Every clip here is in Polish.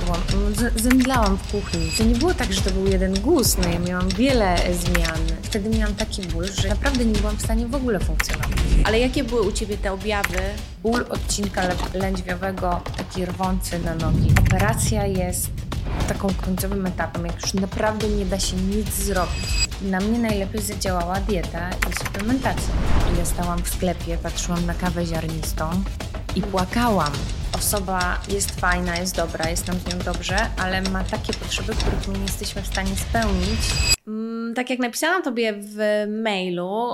jadłam, zemdlałam w kuchni. To nie było tak, że to był jeden guz, no ja miałam wiele zmian. Wtedy miałam taki ból, że naprawdę nie byłam w stanie w ogóle funkcjonować. Ale jakie były u Ciebie te objawy? Ból odcinka lędźwiowego, taki rwący na nogi. Operacja jest taką końcowym etapem, jak już naprawdę nie da się nic zrobić. Na mnie najlepiej zadziałała dieta i suplementacja. Ja stałam w sklepie, patrzyłam na kawę ziarnistą i płakałam. Osoba jest fajna, jest dobra, jest nam z nią dobrze, ale ma takie potrzeby, których my nie jesteśmy w stanie spełnić. Tak jak napisałam Tobie w mailu,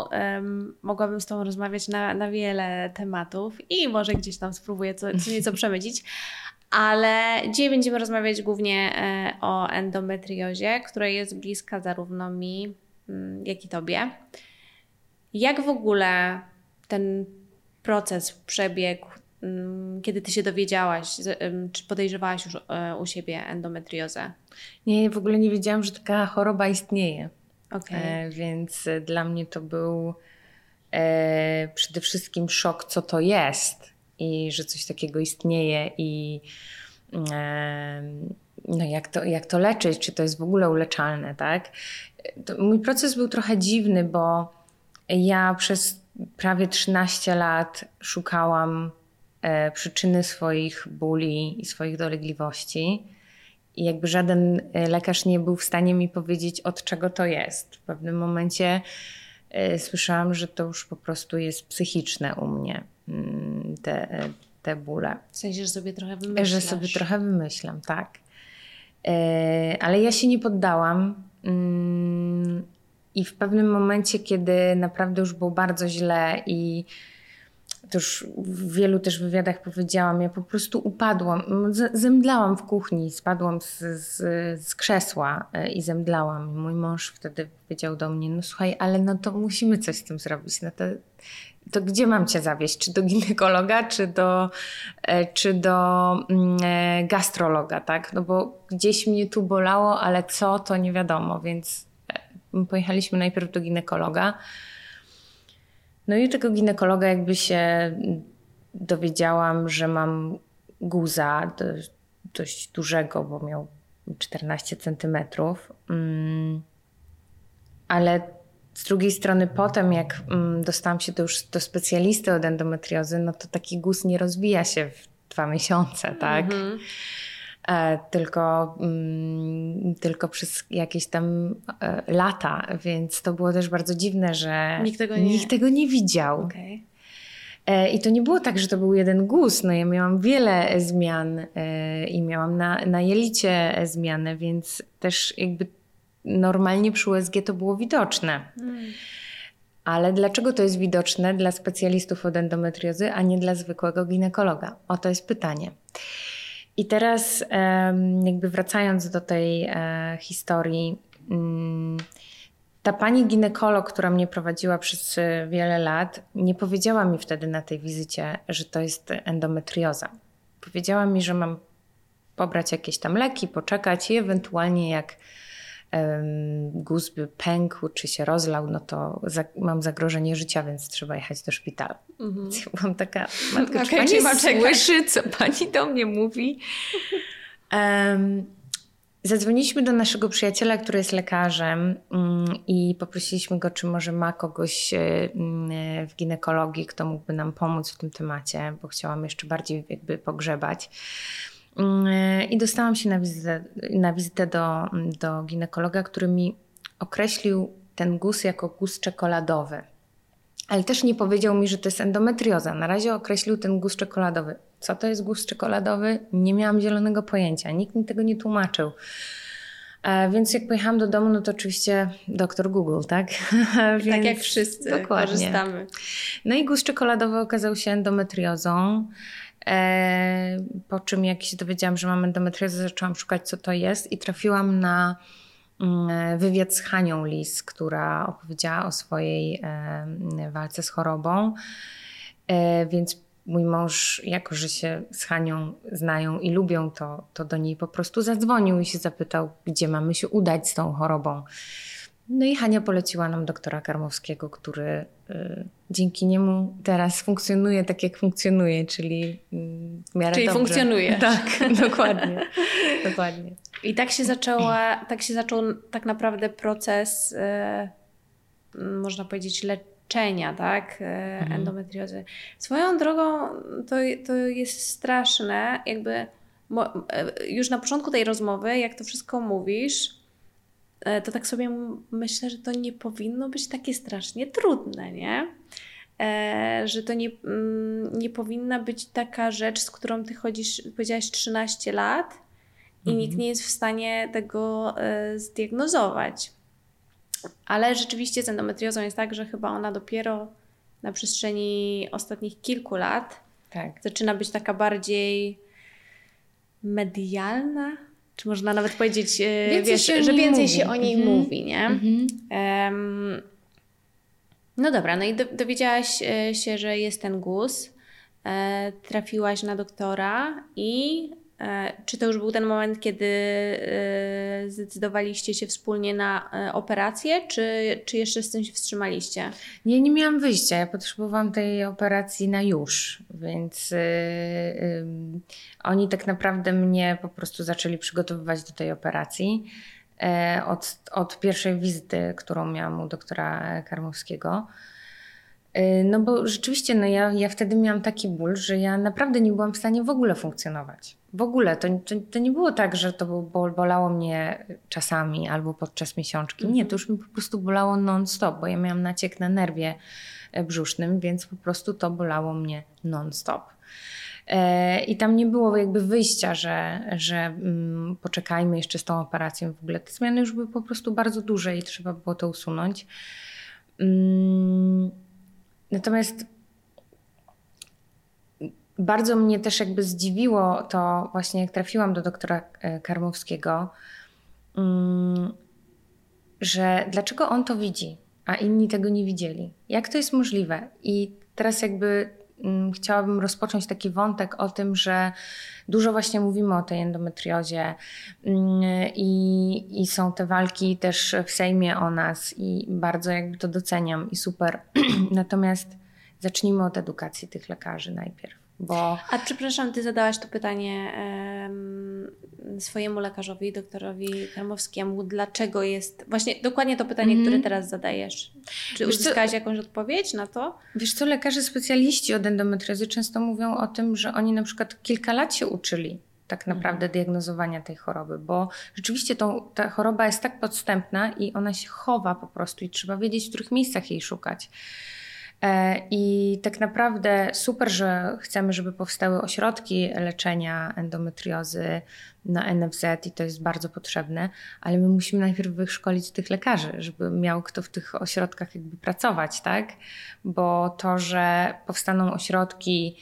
mogłabym z Tobą rozmawiać na wiele tematów i może gdzieś tam spróbuję co nieco przemycić. Ale dzisiaj będziemy rozmawiać głównie o endometriozie, która jest bliska zarówno mi, jak i Tobie. Jak w ogóle ten proces przebiegł, kiedy Ty się dowiedziałaś, czy podejrzewałaś już u siebie endometriozę? Nie, w ogóle nie wiedziałam, że taka choroba istnieje. Okay. Więc dla mnie to był przede wszystkim szok, co to jest. I że coś takiego istnieje i no jak to leczyć, czy to jest w ogóle uleczalne, tak? Mój proces był trochę dziwny, bo ja przez prawie 13 lat szukałam przyczyny swoich bóli i swoich dolegliwości i jakby żaden lekarz nie był w stanie mi powiedzieć, od czego to jest. W pewnym momencie słyszałam, że to już po prostu jest psychiczne u mnie. Te bóle. W sensie, że sobie trochę wymyślasz. Że sobie trochę wymyślam, tak. Ale ja się nie poddałam i w pewnym momencie, kiedy naprawdę już było bardzo źle i to już w wielu też wywiadach powiedziałam, ja po prostu upadłam, zemdlałam w kuchni, spadłam z krzesła i zemdlałam. Mój mąż wtedy powiedział do mnie, no słuchaj, ale no to musimy coś z tym zrobić. No to gdzie mam Cię zawieźć? Czy do ginekologa, czy do gastrologa, tak? No bo gdzieś mnie tu bolało, ale co, to nie wiadomo, więc pojechaliśmy najpierw do ginekologa. No i u tego ginekologa jakby się dowiedziałam, że mam guza dość dużego, bo miał 14 centymetrów. Ale z drugiej strony potem, jak dostałam się do specjalisty od endometriozy, no to taki guz nie rozwija się w 2 miesiące, tak? Mm-hmm. Tylko przez jakieś tam lata, więc to było też bardzo dziwne, że nikt tego nie widział. Okay. I to nie było tak, że to był jeden guz, no ja miałam wiele zmian i miałam na jelicie zmianę, więc też jakby normalnie przy USG to było widoczne. Ale dlaczego to jest widoczne dla specjalistów od endometriozy, a nie dla zwykłego ginekologa? O to jest pytanie. I teraz jakby wracając do tej historii, ta pani ginekolog, która mnie prowadziła przez wiele lat, nie powiedziała mi wtedy na tej wizycie, że to jest endometrioza. Powiedziała mi, że mam pobrać jakieś tam leki, poczekać i ewentualnie jak guz by pękł czy się rozlał, no to mam zagrożenie życia, więc trzeba jechać do szpitala. Mhm. Byłam taka, matko, okay, czy pani słyszy, co pani do mnie mówi? Zadzwoniliśmy do naszego przyjaciela, który jest lekarzem i poprosiliśmy go, czy może ma kogoś w ginekologii, kto mógłby nam pomóc w tym temacie, bo chciałam jeszcze bardziej jakby pogrzebać. I dostałam się na wizytę do ginekologa, który mi określił ten guz jako guz czekoladowy. Ale też nie powiedział mi, że to jest endometrioza. Na razie określił ten guz czekoladowy. Co to jest guz czekoladowy? Nie miałam zielonego pojęcia. Nikt mi tego nie tłumaczył. Więc jak pojechałam do domu, no to oczywiście doktor Google, tak? Więc tak jak wszyscy dokładnie. Korzystamy. No i guz czekoladowy okazał się endometriozą. Po czym jak się dowiedziałam, że mam endometriozę, zaczęłam szukać, co to jest i trafiłam na wywiad z Hanią Lis, która opowiedziała o swojej walce z chorobą, więc mój mąż, jako że się z Hanią znają i lubią, to do niej po prostu zadzwonił i się zapytał, gdzie mamy się udać z tą chorobą. No i Hania poleciła nam doktora Karmowskiego, który dzięki niemu teraz funkcjonuje tak, jak funkcjonuje, czyli w miarę czyli dobrze. Funkcjonuje. Tak, dokładnie. Dokładnie. I tak się zaczął tak naprawdę proces, można powiedzieć, leczenia, tak? Endometriozy. Swoją drogą to jest straszne, jakby już na początku tej rozmowy, jak to wszystko mówisz, to tak sobie myślę, że to nie powinno być takie strasznie trudne, nie? Że to nie powinna być taka rzecz, z którą ty chodzisz, powiedziałaś 13 lat i nikt nie jest w stanie tego zdiagnozować. Ale rzeczywiście z endometriozą jest tak, że chyba ona dopiero na przestrzeni ostatnich kilku lat zaczyna być taka bardziej medialna. Czy można nawet powiedzieć, że więcej się o niej mówi, nie? No dobra, no i dowiedziałaś się, że jest ten GUS, trafiłaś na doktora i czy to już był ten moment, kiedy zdecydowaliście się wspólnie na operację, czy jeszcze z tym się wstrzymaliście? Nie miałam wyjścia. Ja potrzebowałam tej operacji na już, więc oni tak naprawdę mnie po prostu zaczęli przygotowywać do tej operacji od pierwszej wizyty, którą miałam u doktora Karmowskiego. No bo rzeczywiście ja wtedy miałam taki ból, że ja naprawdę nie byłam w stanie w ogóle funkcjonować. W ogóle. To nie było tak, że to bolało mnie czasami albo podczas miesiączki. Nie, to już mi po prostu bolało non-stop, bo ja miałam naciek na nerwie brzusznym, więc po prostu to bolało mnie non-stop. I tam nie było jakby wyjścia, że poczekajmy jeszcze z tą operacją. W ogóle te zmiany już były po prostu bardzo duże i trzeba było to usunąć. Natomiast bardzo mnie też jakby zdziwiło to właśnie, jak trafiłam do doktora Karmowskiego, że dlaczego on to widzi, a inni tego nie widzieli. Jak to jest możliwe? I teraz jakby chciałabym rozpocząć taki wątek o tym, że dużo właśnie mówimy o tej endometriozie i są te walki też w Sejmie o nas i bardzo jakby to doceniam i super. Natomiast zacznijmy od edukacji tych lekarzy najpierw. A przepraszam, ty zadałaś to pytanie swojemu lekarzowi, doktorowi Karmowskiemu, dlaczego jest... Właśnie dokładnie to pytanie, które teraz zadajesz. Czy uzyskałaś jakąś odpowiedź na to? Wiesz co, lekarze specjaliści od endometriozy często mówią o tym, że oni na przykład kilka lat się uczyli tak naprawdę diagnozowania tej choroby, bo rzeczywiście ta choroba jest tak podstępna i ona się chowa po prostu i trzeba wiedzieć, w których miejscach jej szukać. I tak naprawdę super, że chcemy, żeby powstały ośrodki leczenia endometriozy na NFZ i to jest bardzo potrzebne, ale my musimy najpierw wyszkolić tych lekarzy, żeby miał kto w tych ośrodkach jakby pracować, tak? Bo to, że powstaną ośrodki,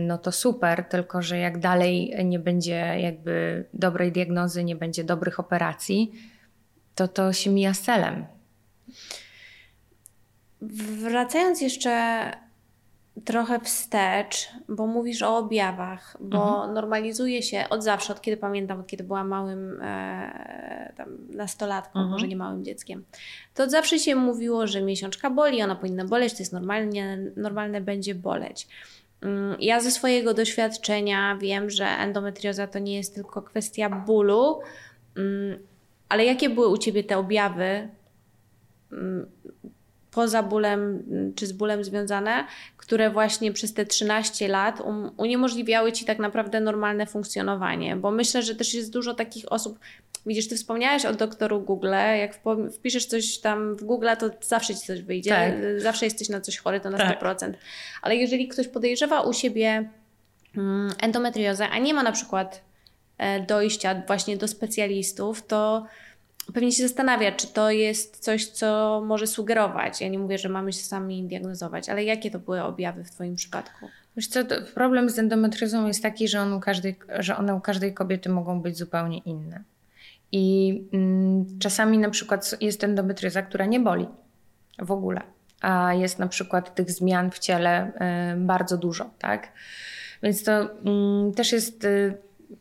no to super, tylko że jak dalej nie będzie jakby dobrej diagnozy, nie będzie dobrych operacji, to się mija z celem. Wracając jeszcze trochę wstecz, bo mówisz o objawach, bo normalizuje się od zawsze, od kiedy pamiętam, od kiedy byłam małym nastolatką, może nie małym dzieckiem, to od zawsze się mówiło, że miesiączka boli, ona powinna boleć, to jest normalne będzie boleć. Ja ze swojego doświadczenia wiem, że endometrioza to nie jest tylko kwestia bólu, ale jakie były u Ciebie te objawy, poza bólem czy z bólem związane, które właśnie przez te 13 lat uniemożliwiały Ci tak naprawdę normalne funkcjonowanie. Bo myślę, że też jest dużo takich osób, widzisz, Ty wspomniałaś o doktoru Google, jak wpiszesz coś tam w Google, to zawsze Ci coś wyjdzie, tak. Zawsze jesteś na coś chory, to na 100%. Tak. Ale jeżeli ktoś podejrzewa u siebie endometriozę, a nie ma na przykład dojścia właśnie do specjalistów, to pewnie się zastanawia, czy to jest coś, co może sugerować. Ja nie mówię, że mamy się sami diagnozować, ale jakie to były objawy w Twoim przypadku? Wiesz co, problem z endometriozą jest taki, że one u każdej kobiety mogą być zupełnie inne. I czasami na przykład jest endometrioza, która nie boli w ogóle, a jest na przykład tych zmian w ciele bardzo dużo, tak? Więc to też jest,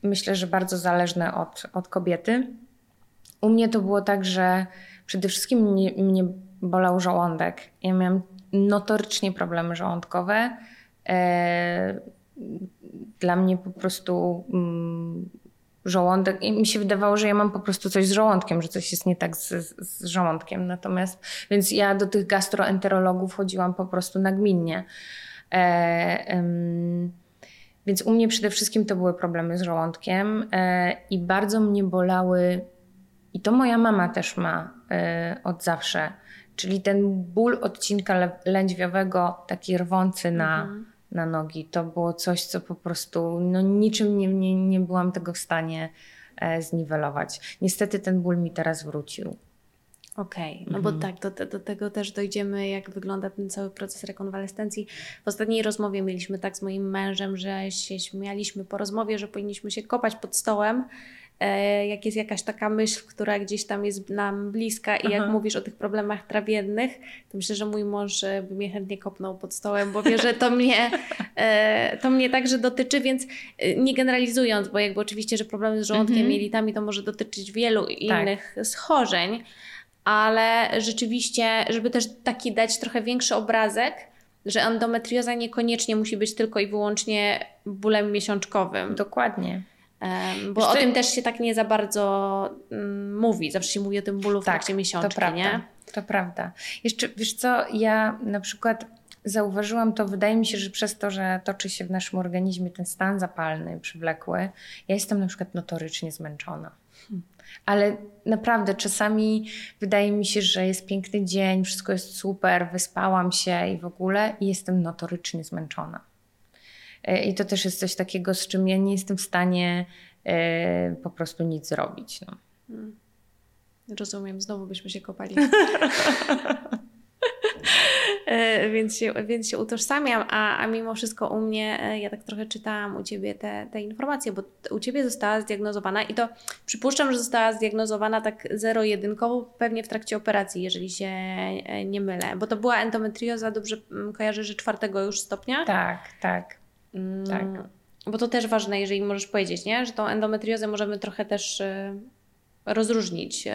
myślę, że bardzo zależne od kobiety. U mnie to było tak, że Przede wszystkim mnie bolał żołądek. Ja miałam notorycznie problemy żołądkowe. Dla mnie po prostu żołądek, i mi się wydawało, że ja mam po prostu coś z żołądkiem, że coś jest nie tak z żołądkiem. Natomiast, więc ja do tych gastroenterologów chodziłam po prostu nagminnie. Więc u mnie przede wszystkim to były problemy z żołądkiem i bardzo mnie bolały, i to moja mama też ma od zawsze, czyli ten ból odcinka lędźwiowego, taki rwący na nogi. To było coś, co po prostu niczym nie byłam tego w stanie zniwelować. Niestety ten ból mi teraz wrócił. Okej, bo tak, do tego też dojdziemy, jak wygląda ten cały proces rekonwalescencji. W ostatniej rozmowie mieliśmy tak z moim mężem, że się śmialiśmy po rozmowie, że powinniśmy się kopać pod stołem, jak jest jakaś taka myśl, która gdzieś tam jest nam bliska, i jak mówisz o tych problemach trawiennych, to myślę, że mój mąż by mnie chętnie kopnął pod stołem, bo wie, że to mnie także dotyczy, więc nie generalizując, bo jakby oczywiście, że problemy z żołądkiem i jelitami to może dotyczyć wielu innych schorzeń, ale rzeczywiście, żeby też taki dać trochę większy obrazek, że endometrioza niekoniecznie musi być tylko i wyłącznie bólem miesiączkowym. Dokładnie. Bo wiesz, o tym też się tak nie za bardzo mówi. Zawsze się mówi o tym bólu w trakcie miesiączki, to prawda, nie? To prawda. Jeszcze wiesz co, ja na przykład zauważyłam to, wydaje mi się, że przez to, że toczy się w naszym organizmie ten stan zapalny, przywlekły, ja jestem na przykład notorycznie zmęczona. Ale naprawdę czasami wydaje mi się, że jest piękny dzień, wszystko jest super, wyspałam się i w ogóle, i jestem notorycznie zmęczona. I to też jest coś takiego, z czym ja nie jestem w stanie po prostu nic zrobić. No. Rozumiem, znowu byśmy się kopali. Więc się utożsamiam, a mimo wszystko u mnie, ja tak trochę czytałam u Ciebie te informacje, bo u Ciebie została zdiagnozowana, i to przypuszczam, że została zdiagnozowana tak zero-jedynkowo, pewnie w trakcie operacji, jeżeli się nie mylę, bo to była endometrioza, dobrze kojarzę, że 4 już stopnia? Tak. Bo to też ważne, jeżeli możesz powiedzieć, nie? Że tą endometriozę możemy trochę też rozróżnić.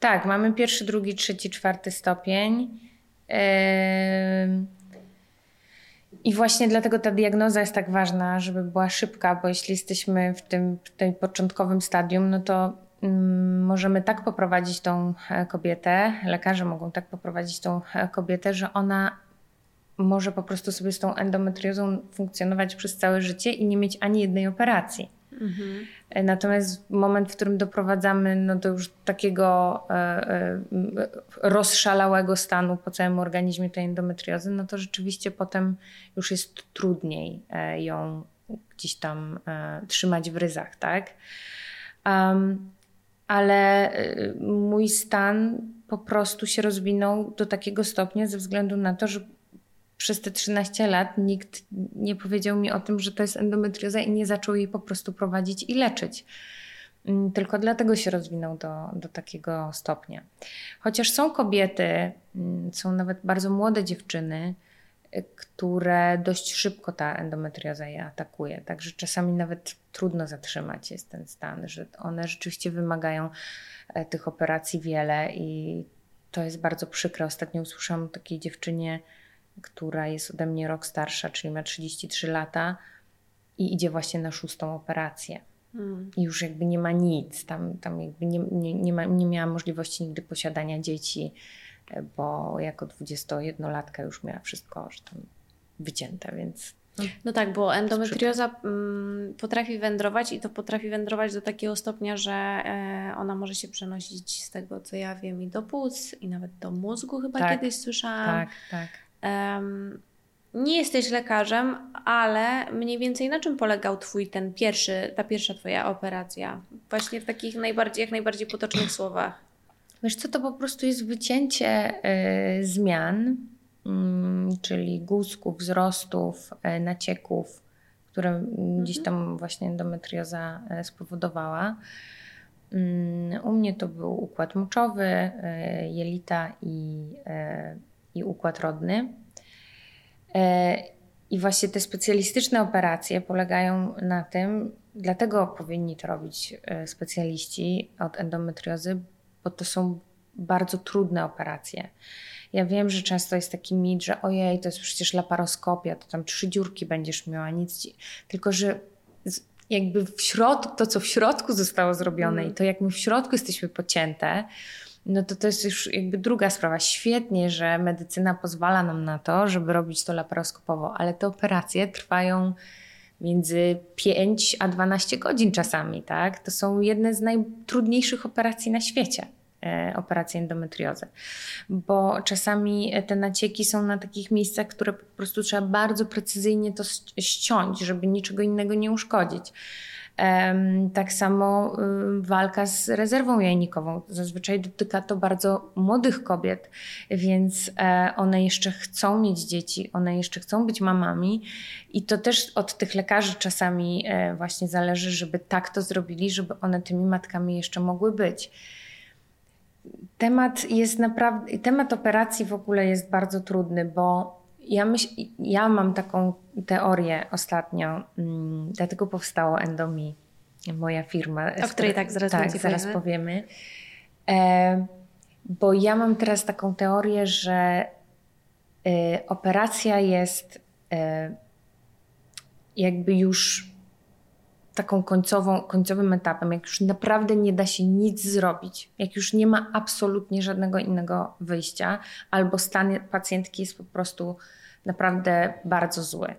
Tak, mamy 1., 2., 3., 4 stopień. I właśnie dlatego ta diagnoza jest tak ważna, żeby była szybka, bo jeśli jesteśmy w tym początkowym stadium, no to możemy tak poprowadzić tą kobietę, lekarze mogą tak poprowadzić tą kobietę, że ona może po prostu sobie z tą endometriozą funkcjonować przez całe życie i nie mieć ani jednej operacji. Mhm. Natomiast moment, w którym doprowadzamy do już takiego rozszalałego stanu po całym organizmie tej endometriozy, no to rzeczywiście potem już jest trudniej ją gdzieś tam trzymać w ryzach, tak? Ale mój stan po prostu się rozwinął do takiego stopnia ze względu na to, że przez te 13 lat nikt nie powiedział mi o tym, że to jest endometrioza, i nie zaczął jej po prostu prowadzić i leczyć. Tylko dlatego się rozwinął do takiego stopnia. Chociaż są kobiety, są nawet bardzo młode dziewczyny, które dość szybko ta endometrioza je atakuje. Także czasami nawet trudno zatrzymać jest ten stan, że one rzeczywiście wymagają tych operacji wiele, i to jest bardzo przykre. Ostatnio usłyszałam o takiej dziewczynie, która jest ode mnie rok starsza, czyli ma 33 lata i idzie właśnie na 6. operację. I już jakby nie ma nic, tam jakby nie miała możliwości nigdy posiadania dzieci, bo jako 21-latka już miała wszystko już tam wycięte, więc... No tak, bo endometrioza potrafi wędrować, i to potrafi wędrować do takiego stopnia, że ona może się przenosić, z tego co ja wiem, i do płuc, i nawet do mózgu chyba kiedyś słyszałam. Tak. Nie jesteś lekarzem, ale mniej więcej na czym polegał ta pierwsza Twoja operacja? Właśnie w takich jak najbardziej potocznych słowach. Wiesz co, to po prostu jest wycięcie zmian, czyli guzków, wzrostów, nacieków, które gdzieś tam właśnie endometrioza spowodowała. U mnie to był układ moczowy, jelita i układ rodny. I właśnie te specjalistyczne operacje polegają na tym, dlatego powinni to robić specjaliści od endometriozy, bo to są bardzo trudne operacje. Ja wiem, że często jest taki mit, że ojej, to jest przecież laparoskopia, to tam 3 dziurki będziesz miała, nic ci... Tylko, że jakby w środku, to co w środku zostało zrobione i to jak my w środku jesteśmy pocięte, no to jest już jakby druga sprawa. Świetnie, że medycyna pozwala nam na to, żeby robić to laparoskopowo, ale te operacje trwają między 5 a 12 godzin czasami, tak? To są jedne z najtrudniejszych operacji na świecie. Operacje endometriozy, bo czasami te nacieki są na takich miejscach, które po prostu trzeba bardzo precyzyjnie to ściąć, żeby niczego innego nie uszkodzić. Tak samo walka z rezerwą jajnikową. Zazwyczaj dotyka to bardzo młodych kobiet, więc one jeszcze chcą mieć dzieci, one jeszcze chcą być mamami i to też od tych lekarzy czasami właśnie zależy, żeby tak to zrobili, żeby one tymi matkami jeszcze mogły być. Temat operacji w ogóle jest bardzo trudny, bo ja mam taką teorię ostatnio, dlatego powstało Endomi, moja firma. O której zaraz powiemy. Bo ja mam teraz taką teorię, że operacja jest jakby już taką końcowym etapem, jak już naprawdę nie da się nic zrobić, jak już nie ma absolutnie żadnego innego wyjścia, albo stan pacjentki jest po prostu naprawdę bardzo zły.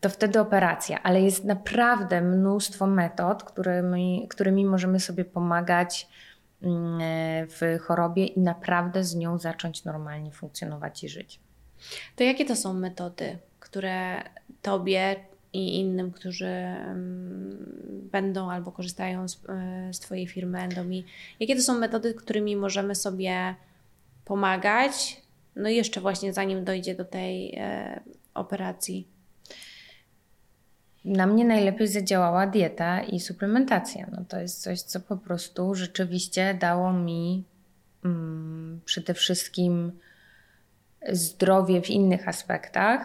To wtedy operacja, ale jest naprawdę mnóstwo metod, którymi możemy sobie pomagać w chorobie i naprawdę z nią zacząć normalnie funkcjonować i żyć. To jakie to są metody, które tobie i innym, którzy będą albo korzystają z Twojej firmy Endomi. Jakie to są metody, którymi możemy sobie pomagać? No i jeszcze właśnie zanim dojdzie do tej operacji. Na mnie najlepiej zadziałała dieta i suplementacja. No to jest coś, co po prostu rzeczywiście dało mi przede wszystkim zdrowie w innych aspektach.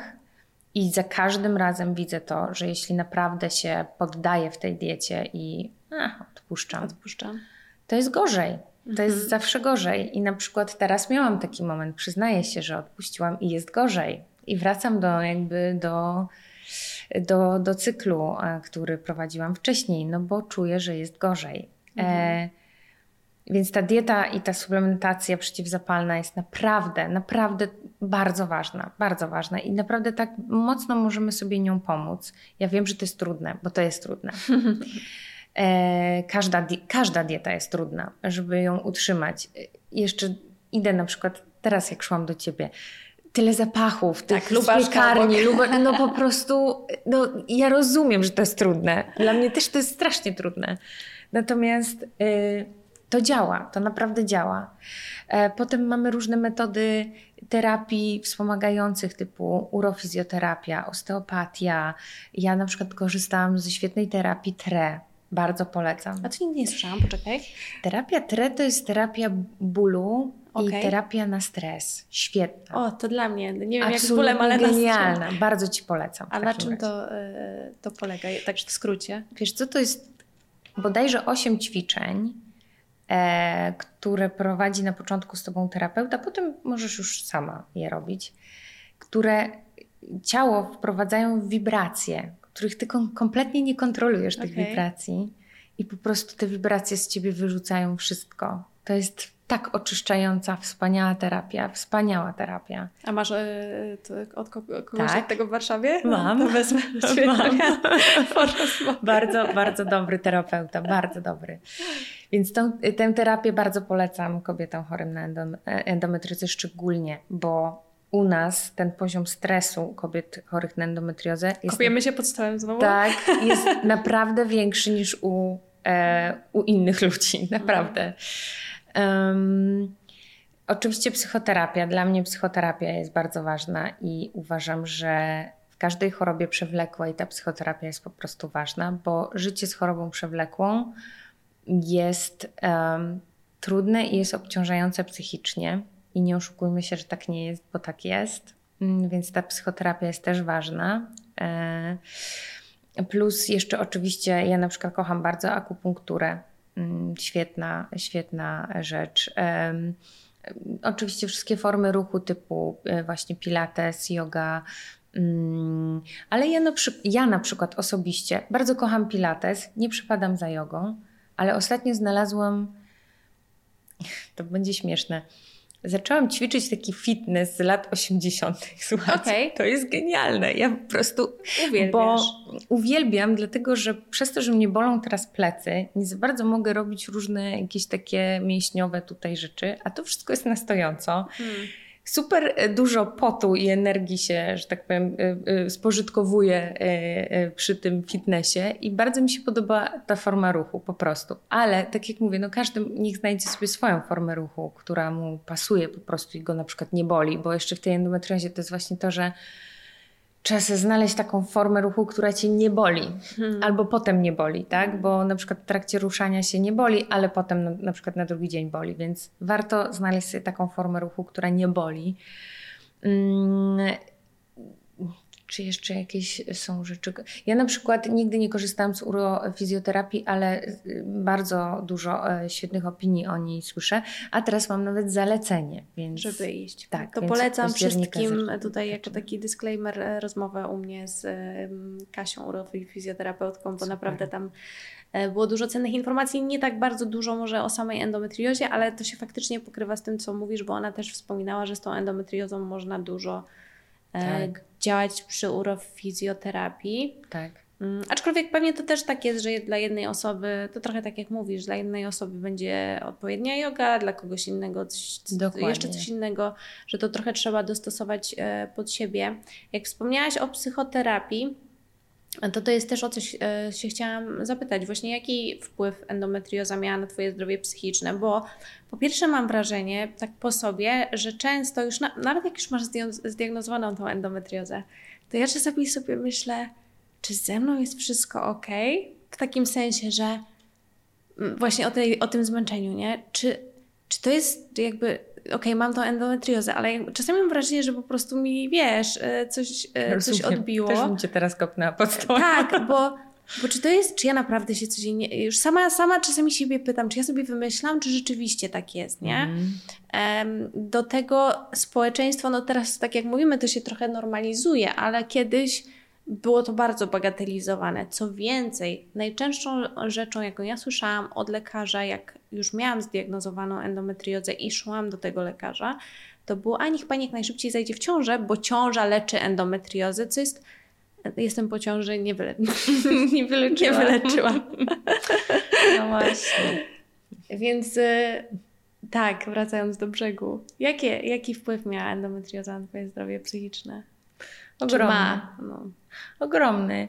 I za każdym razem widzę to, że jeśli naprawdę się poddaję w tej diecie i odpuszczam, to jest gorzej. To jest zawsze gorzej. I na przykład teraz miałam taki moment, przyznaję się, że odpuściłam i jest gorzej. I wracam do cyklu, który prowadziłam wcześniej, no bo czuję, że jest gorzej. Więc ta dieta i ta suplementacja przeciwzapalna jest naprawdę bardzo ważna i naprawdę tak mocno możemy sobie nią pomóc. Ja wiem, że to jest trudne, bo to jest trudne. Każda dieta jest trudna, żeby ją utrzymać. Jeszcze idę na przykład teraz, jak szłam do Ciebie, tyle zapachów, tych piekarni, po prostu ja rozumiem, że to jest trudne. Dla mnie też to jest strasznie trudne. Natomiast... to działa, to naprawdę działa. Potem mamy różne metody terapii wspomagających typu urofizjoterapia, osteopatia. Ja na przykład korzystałam ze świetnej terapii TRE. Bardzo polecam. A to nigdy nie słyszałam, poczekaj. Terapia TRE to jest terapia bólu i terapia na stres. Świetna. O, to dla mnie. Nie wiem, absolutnie jak z bólem, ale genialna. Bardzo Ci polecam. A na czym to polega? Tak w skrócie. Wiesz co, to jest bodajże 8 ćwiczeń, które prowadzi na początku z Tobą terapeuta, potem możesz już sama je robić, które ciało wprowadzają w wibracje, których Ty kompletnie nie kontrolujesz tych wibracji i po prostu te wibracje z Ciebie wyrzucają wszystko. To jest tak oczyszczająca, wspaniała terapia. A masz od kogoś od tego w Warszawie? Mam. To wezmę. Mam. Bardzo dobry terapeuta, bardzo dobry. Więc tę terapię bardzo polecam kobietom chorym na endometriozę szczególnie, bo u nas ten poziom stresu kobiet chorych na endometriozę jest... Kopiemy się pod stołem znowu? Tak, jest naprawdę większy niż u innych ludzi, naprawdę. Oczywiście psychoterapia. Dla mnie psychoterapia jest bardzo ważna i uważam, że w każdej chorobie przewlekłej ta psychoterapia jest po prostu ważna, bo życie z chorobą przewlekłą jest trudne i jest obciążające psychicznie i nie oszukujmy się, że tak nie jest, bo tak jest, więc ta psychoterapia jest też ważna. Plus jeszcze oczywiście ja na przykład kocham bardzo akupunkturę. Świetna rzecz. Oczywiście wszystkie formy ruchu typu właśnie pilates, yoga, ale ja na przykład osobiście bardzo kocham pilates, nie przypadam za jogą, ale ostatnio znalazłam, to będzie śmieszne, zaczęłam ćwiczyć taki fitness z lat 80. Słuchajcie, To jest genialne. Ja po prostu uwielbiam, dlatego że przez to, że mnie bolą teraz plecy, nie za bardzo mogę robić różne jakieś takie mięśniowe tutaj rzeczy, a to wszystko jest na stojąco. Super dużo potu i energii się, że tak powiem, spożytkowuje przy tym fitnessie i bardzo mi się podoba ta forma ruchu po prostu. Ale tak jak mówię, każdy niech znajdzie sobie swoją formę ruchu, która mu pasuje po prostu i go na przykład nie boli, bo jeszcze w tej endometriozie to jest właśnie to, że trzeba sobie znaleźć taką formę ruchu, która cię nie boli albo potem nie boli, tak? Bo na przykład w trakcie ruszania się nie boli, ale potem na przykład na drugi dzień boli, więc warto znaleźć sobie taką formę ruchu, która nie boli. Czy jeszcze jakieś są rzeczy? Ja na przykład nigdy nie korzystałam z urofizjoterapii, ale bardzo dużo świetnych opinii o niej słyszę, a teraz mam nawet zalecenie, więc... Żeby iść. Tak, to polecam wszystkim tutaj jako taki disclaimer rozmowę u mnie z Kasią, urofizjoterapeutką, bo naprawdę tam było dużo cennych informacji, nie tak bardzo dużo może o samej endometriozie, ale to się faktycznie pokrywa z tym, co mówisz, bo ona też wspominała, że z tą endometriozą można dużo działać przy urofizjoterapii. Tak. Aczkolwiek pewnie to też tak jest, że dla jednej osoby, to trochę tak jak mówisz, dla jednej osoby będzie odpowiednia joga, dla kogoś innego jeszcze coś innego, że to trochę trzeba dostosować pod siebie. Jak wspomniałaś o psychoterapii, to jest też o coś się chciałam zapytać. Właśnie jaki wpływ endometrioza miała na Twoje zdrowie psychiczne? Bo po pierwsze mam wrażenie, tak po sobie, że często już, nawet jak już masz zdiagnozowaną tą endometriozę, to ja czasami sobie myślę, czy ze mną jest wszystko okej? W takim sensie, że właśnie o tym zmęczeniu, nie? Czy to jest jakby... Okej, mam tą endometriozę, ale czasami mam wrażenie, że po prostu mi, coś odbiło. Też bym cię teraz kopnęła pod stołem. Tak, bo czy to jest, czy ja naprawdę się codziennie... Już sama czasami siebie pytam, czy ja sobie wymyślam, czy rzeczywiście tak jest, nie? Do tego społeczeństwo, teraz tak jak mówimy, to się trochę normalizuje, ale kiedyś było to bardzo bagatelizowane. Co więcej, najczęstszą rzeczą, jaką ja słyszałam od lekarza, jak już miałam zdiagnozowaną endometriozę i szłam do tego lekarza, to było, niech pani jak najszybciej zajdzie w ciążę, bo ciąża leczy endometriozę, co jest... Jestem po ciąży, nie wyleczyłam. No właśnie. Więc tak, wracając do brzegu. Jaki wpływ miała endometrioza na Twoje zdrowie psychiczne? Ogromny.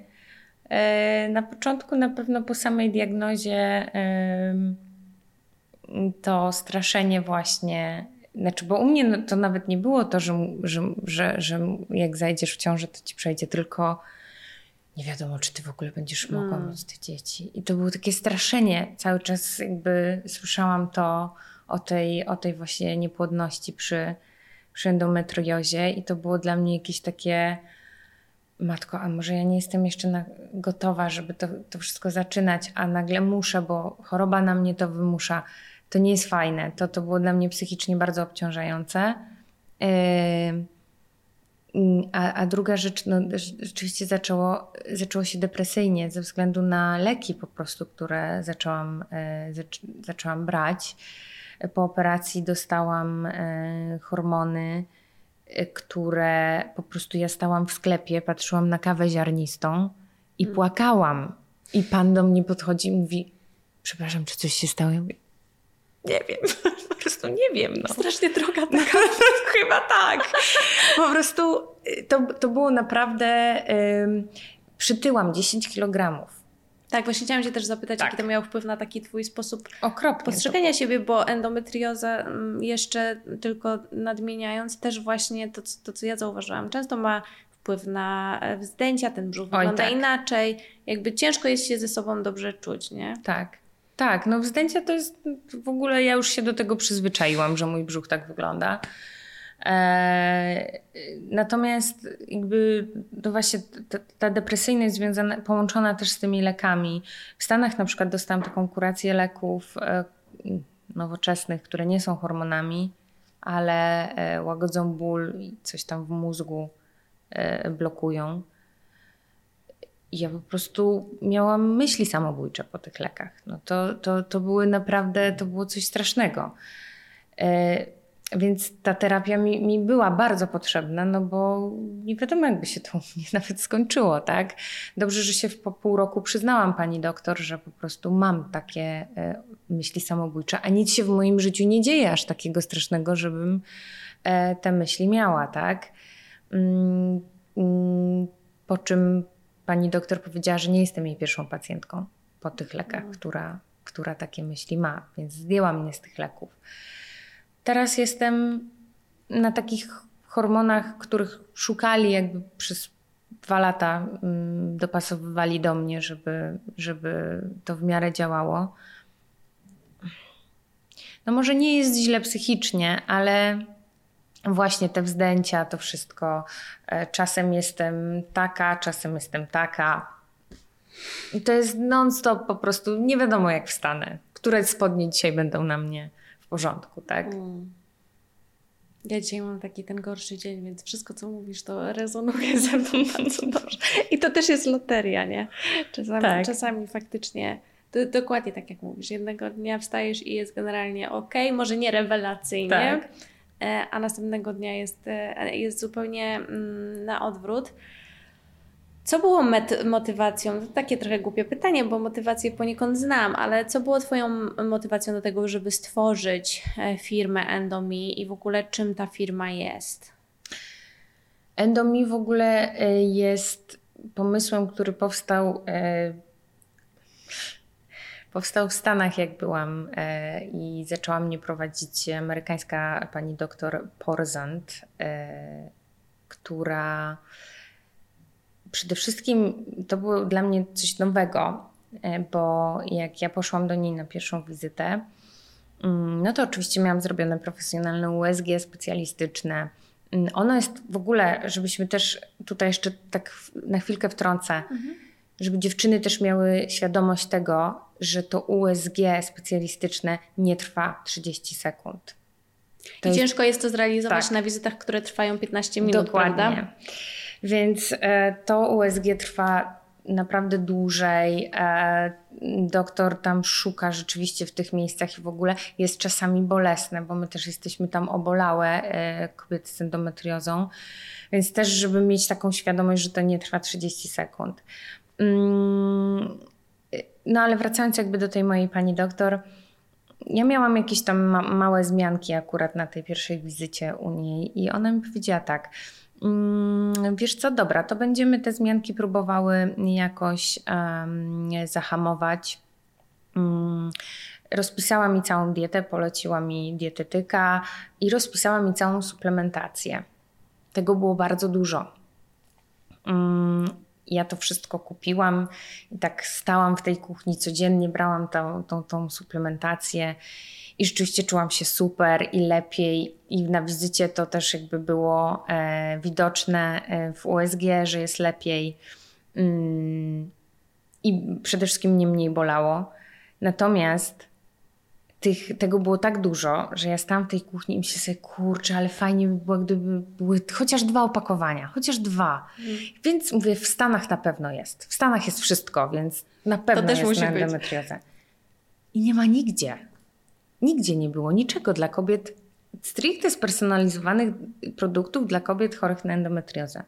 Na początku na pewno po samej diagnozie to straszenie właśnie, bo u mnie to nawet nie było to, że jak zajdziesz w ciążę, to ci przejdzie, tylko nie wiadomo, czy ty w ogóle będziesz mogła mieć te dzieci. I to było takie straszenie. Cały czas jakby słyszałam to o tej właśnie niepłodności przy endometriozie i to było dla mnie jakieś takie, matko, a może ja nie jestem jeszcze gotowa, żeby to wszystko zaczynać, a nagle muszę, bo choroba na mnie to wymusza. To nie jest fajne. To było dla mnie psychicznie bardzo obciążające. A druga rzecz, rzeczywiście zaczęło się depresyjnie ze względu na leki po prostu, które zaczęłam brać. Po operacji dostałam hormony, które po prostu ja stałam w sklepie, patrzyłam na kawę ziarnistą i płakałam. I pan do mnie podchodzi i mówi, przepraszam, czy coś się stało? Ja mówię, nie wiem, po prostu nie wiem. Strasznie droga ta kawa. Chyba tak. Po prostu to było naprawdę, przytyłam 10 kilogramów. Tak, właśnie chciałam się też zapytać, jaki to miał wpływ na taki Twój sposób postrzegania siebie, bo endometrioza, jeszcze tylko nadmieniając, też właśnie to, co ja zauważyłam, często ma wpływ na wzdęcia, ten brzuch wygląda inaczej, jakby ciężko jest się ze sobą dobrze czuć, nie? Tak, wzdęcia to jest, w ogóle ja już się do tego przyzwyczaiłam, że mój brzuch tak wygląda. Natomiast jakby to właśnie ta depresyjność związana, połączona też z tymi lekami. W Stanach na przykład dostałam taką kurację leków nowoczesnych, które nie są hormonami, ale łagodzą ból i coś tam w mózgu blokują. I ja po prostu miałam myśli samobójcze po tych lekach. No to były naprawdę, to było coś strasznego. Więc ta terapia mi była bardzo potrzebna, no bo nie wiadomo, jakby się to u mnie nawet skończyło, tak? Dobrze, że się po pół roku przyznałam pani doktor, że po prostu mam takie myśli samobójcze, a nic się w moim życiu nie dzieje aż takiego strasznego, żebym te myśli miała, tak? Po czym pani doktor powiedziała, że nie jestem jej pierwszą pacjentką po tych lekach, która takie myśli ma, więc zdjęła mnie z tych leków. Teraz jestem na takich hormonach, których szukali jakby przez 2 lata, dopasowywali do mnie, żeby to w miarę działało. No może nie jest źle psychicznie, ale właśnie te wzdęcia, to wszystko. Czasem jestem taka, czasem jestem taka. I to jest non-stop po prostu, nie wiadomo jak wstanę, które spodnie dzisiaj będą na mnie w porządku, tak? Ja dzisiaj mam taki ten gorszy dzień, więc wszystko, co mówisz, to rezonuje ze mną bardzo dobrze. I to też jest loteria, nie? Czasami faktycznie, to dokładnie tak jak mówisz, jednego dnia wstajesz i jest generalnie okej, może nie rewelacyjnie, tak. A następnego dnia jest zupełnie na odwrót. Co było motywacją? To takie trochę głupie pytanie, bo motywację poniekąd znam, ale co było twoją motywacją do tego, żeby stworzyć firmę Endomi i w ogóle czym ta firma jest? Endomi w ogóle jest pomysłem, który powstał w Stanach, jak byłam i zaczęła mnie prowadzić amerykańska pani doktor Porzant, która... Przede wszystkim to było dla mnie coś nowego, bo jak ja poszłam do niej na pierwszą wizytę, no to oczywiście miałam zrobione profesjonalne USG specjalistyczne. Ono jest w ogóle, żebyśmy też tutaj jeszcze tak na chwilkę wtrącę, żeby dziewczyny też miały świadomość tego, że to USG specjalistyczne nie trwa 30 sekund. To ciężko jest to zrealizować na wizytach, które trwają 15 minut, dokładnie, prawda? Więc to USG trwa naprawdę dłużej. Doktor tam szuka rzeczywiście w tych miejscach i w ogóle jest czasami bolesne, bo my też jesteśmy tam obolałe, kobiety z endometriozą. Więc też, żeby mieć taką świadomość, że to nie trwa 30 sekund. No ale wracając jakby do tej mojej pani doktor, ja miałam jakieś tam małe zmianki akurat na tej pierwszej wizycie u niej i ona mi powiedziała tak: wiesz co, dobra, to będziemy te zmianki próbowały jakoś zahamować. Rozpisała mi całą dietę, poleciła mi dietetyka i rozpisała mi całą suplementację. Tego było bardzo dużo. Ja to wszystko kupiłam i tak stałam w tej kuchni codziennie, brałam tą suplementację i rzeczywiście czułam się super i lepiej. I na wizycie to też jakby było widoczne w USG, że jest lepiej i przede wszystkim mnie mniej bolało. Natomiast tego było tak dużo, że ja stałam w tej kuchni i myślę sobie, kurczę, ale fajnie by było, gdyby były chociaż 2 opakowania, chociaż 2. Więc mówię, w Stanach na pewno jest. W Stanach jest wszystko, więc na pewno to też jest musi na endometriozę. Być. I nie ma nigdzie. Nigdzie nie było niczego dla kobiet, stricte spersonalizowanych produktów dla kobiet chorych na endometriozę.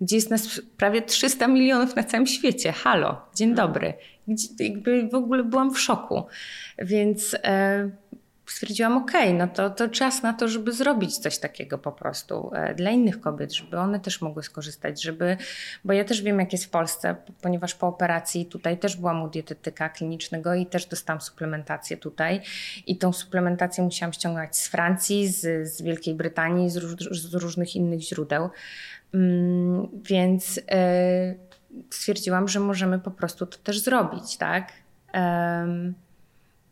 Gdzie jest nas prawie 300 milionów na całym świecie. Halo, dzień dobry. Jakby w ogóle byłam w szoku. Więc stwierdziłam, no to czas na to, żeby zrobić coś takiego po prostu dla innych kobiet, żeby one też mogły skorzystać, bo ja też wiem jak jest w Polsce, ponieważ po operacji tutaj też byłam u dietetyka klinicznego i też dostałam suplementację tutaj i tą suplementację musiałam ściągać z Francji, z Wielkiej Brytanii, z różnych innych źródeł, więc stwierdziłam, że możemy po prostu to też zrobić, tak?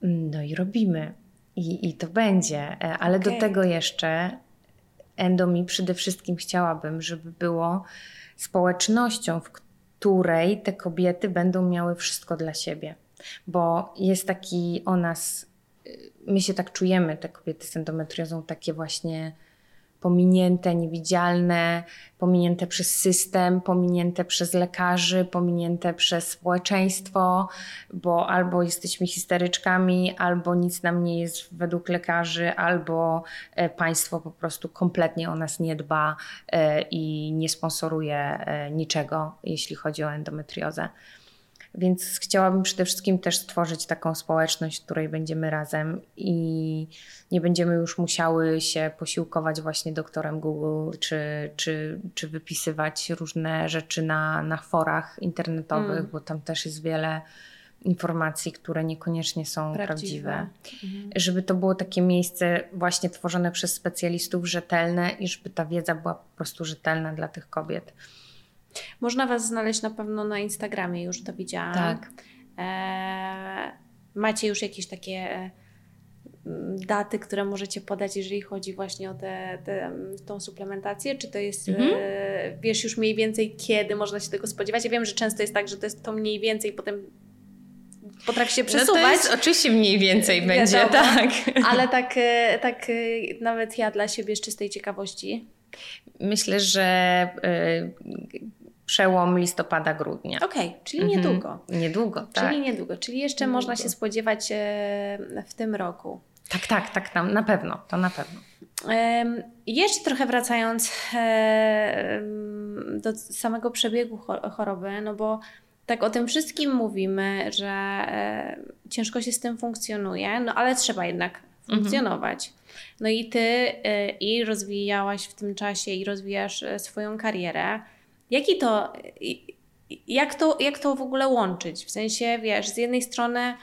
No i robimy. I to będzie, ale do tego jeszcze Endomi przede wszystkim chciałabym, żeby było społecznością, w której te kobiety będą miały wszystko dla siebie. Bo jest taki o nas, my się tak czujemy, te kobiety z endometriozą, takie właśnie pominięte, niewidzialne, pominięte przez system, pominięte przez lekarzy, pominięte przez społeczeństwo, bo albo jesteśmy histeryczkami, albo nic nam nie jest według lekarzy, albo państwo po prostu kompletnie o nas nie dba i nie sponsoruje niczego, jeśli chodzi o endometriozę. Więc chciałabym przede wszystkim też stworzyć taką społeczność, w której będziemy razem i nie będziemy już musiały się posiłkować właśnie doktorem Google czy wypisywać różne rzeczy na forach internetowych, bo tam też jest wiele informacji, które niekoniecznie są prawdziwe. Żeby to było takie miejsce właśnie tworzone przez specjalistów, rzetelne i żeby ta wiedza była po prostu rzetelna dla tych kobiet. Można Was znaleźć na pewno na Instagramie, już to widziałam. Tak. Macie już jakieś takie daty, które możecie podać, jeżeli chodzi właśnie o tą suplementację? Czy to jest, wiesz już mniej więcej, kiedy można się tego spodziewać? Ja wiem, że często jest tak, że to jest to mniej więcej, potem potrafi się przesuwać. No to jest, oczywiście mniej więcej będzie, wiadomo, tak. Ale tak nawet ja dla siebie z czystej ciekawości. Myślę, że przełom listopada, grudnia. Okej, czyli niedługo. Niedługo, tak. Czyli niedługo, czyli jeszcze niedługo można się spodziewać w tym roku. Tak, tam na pewno, to na pewno. Jeszcze trochę wracając do samego przebiegu choroby, no bo tak o tym wszystkim mówimy, że ciężko się z tym funkcjonuje, no ale trzeba jednak funkcjonować. No i ty i rozwijałaś w tym czasie i rozwijasz swoją karierę. Jak to w ogóle łączyć? W sensie, wiesz, z jednej strony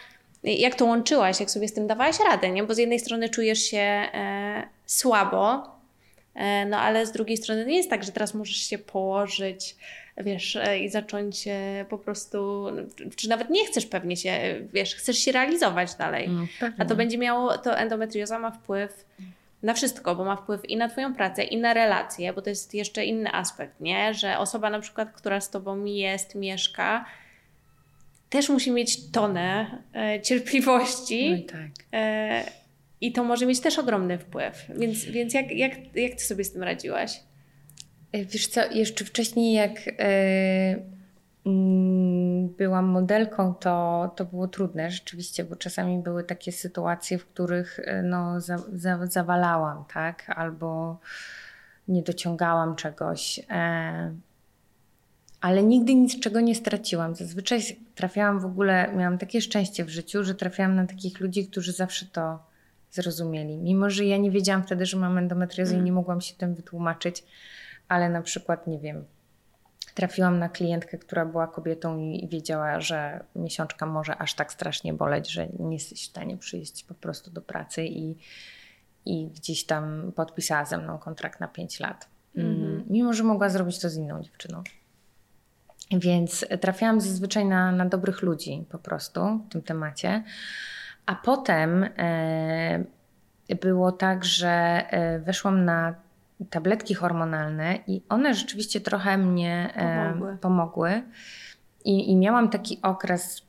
jak to łączyłaś, jak sobie z tym dawałaś radę, nie? Bo z jednej strony czujesz się słabo, no ale z drugiej strony nie jest tak, że teraz możesz się położyć, wiesz, i zacząć po prostu, czy nawet nie chcesz pewnie się, wiesz, chcesz się realizować dalej. No, a to będzie miało, to endometrioza ma wpływ na wszystko, bo ma wpływ i na twoją pracę, i na relacje, bo to jest jeszcze inny aspekt, nie? Że osoba na przykład, która z tobą jest, mieszka, też musi mieć tonę cierpliwości. No i tak. I to może mieć też ogromny wpływ. Więc jak ty sobie z tym radziłaś? Wiesz co, jeszcze wcześniej jak byłam modelką, to było trudne rzeczywiście, bo czasami były takie sytuacje, w których zawalałam, tak? Albo nie dociągałam czegoś. Ale nigdy niczego nie straciłam. Zazwyczaj trafiałam w ogóle, miałam takie szczęście w życiu, że trafiałam na takich ludzi, którzy zawsze to zrozumieli. Mimo, że ja nie wiedziałam wtedy, że mam endometriozę i nie mogłam się tym wytłumaczyć, ale na przykład, nie wiem, trafiłam na klientkę, która była kobietą i wiedziała, że miesiączka może aż tak strasznie boleć, że nie jesteś w stanie przyjść po prostu do pracy i gdzieś tam podpisała ze mną kontrakt na 5 lat. Mimo, że mogła zrobić to z inną dziewczyną. Więc trafiałam zazwyczaj na dobrych ludzi po prostu w tym temacie. A potem było tak, że weszłam na tabletki hormonalne i one rzeczywiście trochę mnie pomogły. I miałam taki okres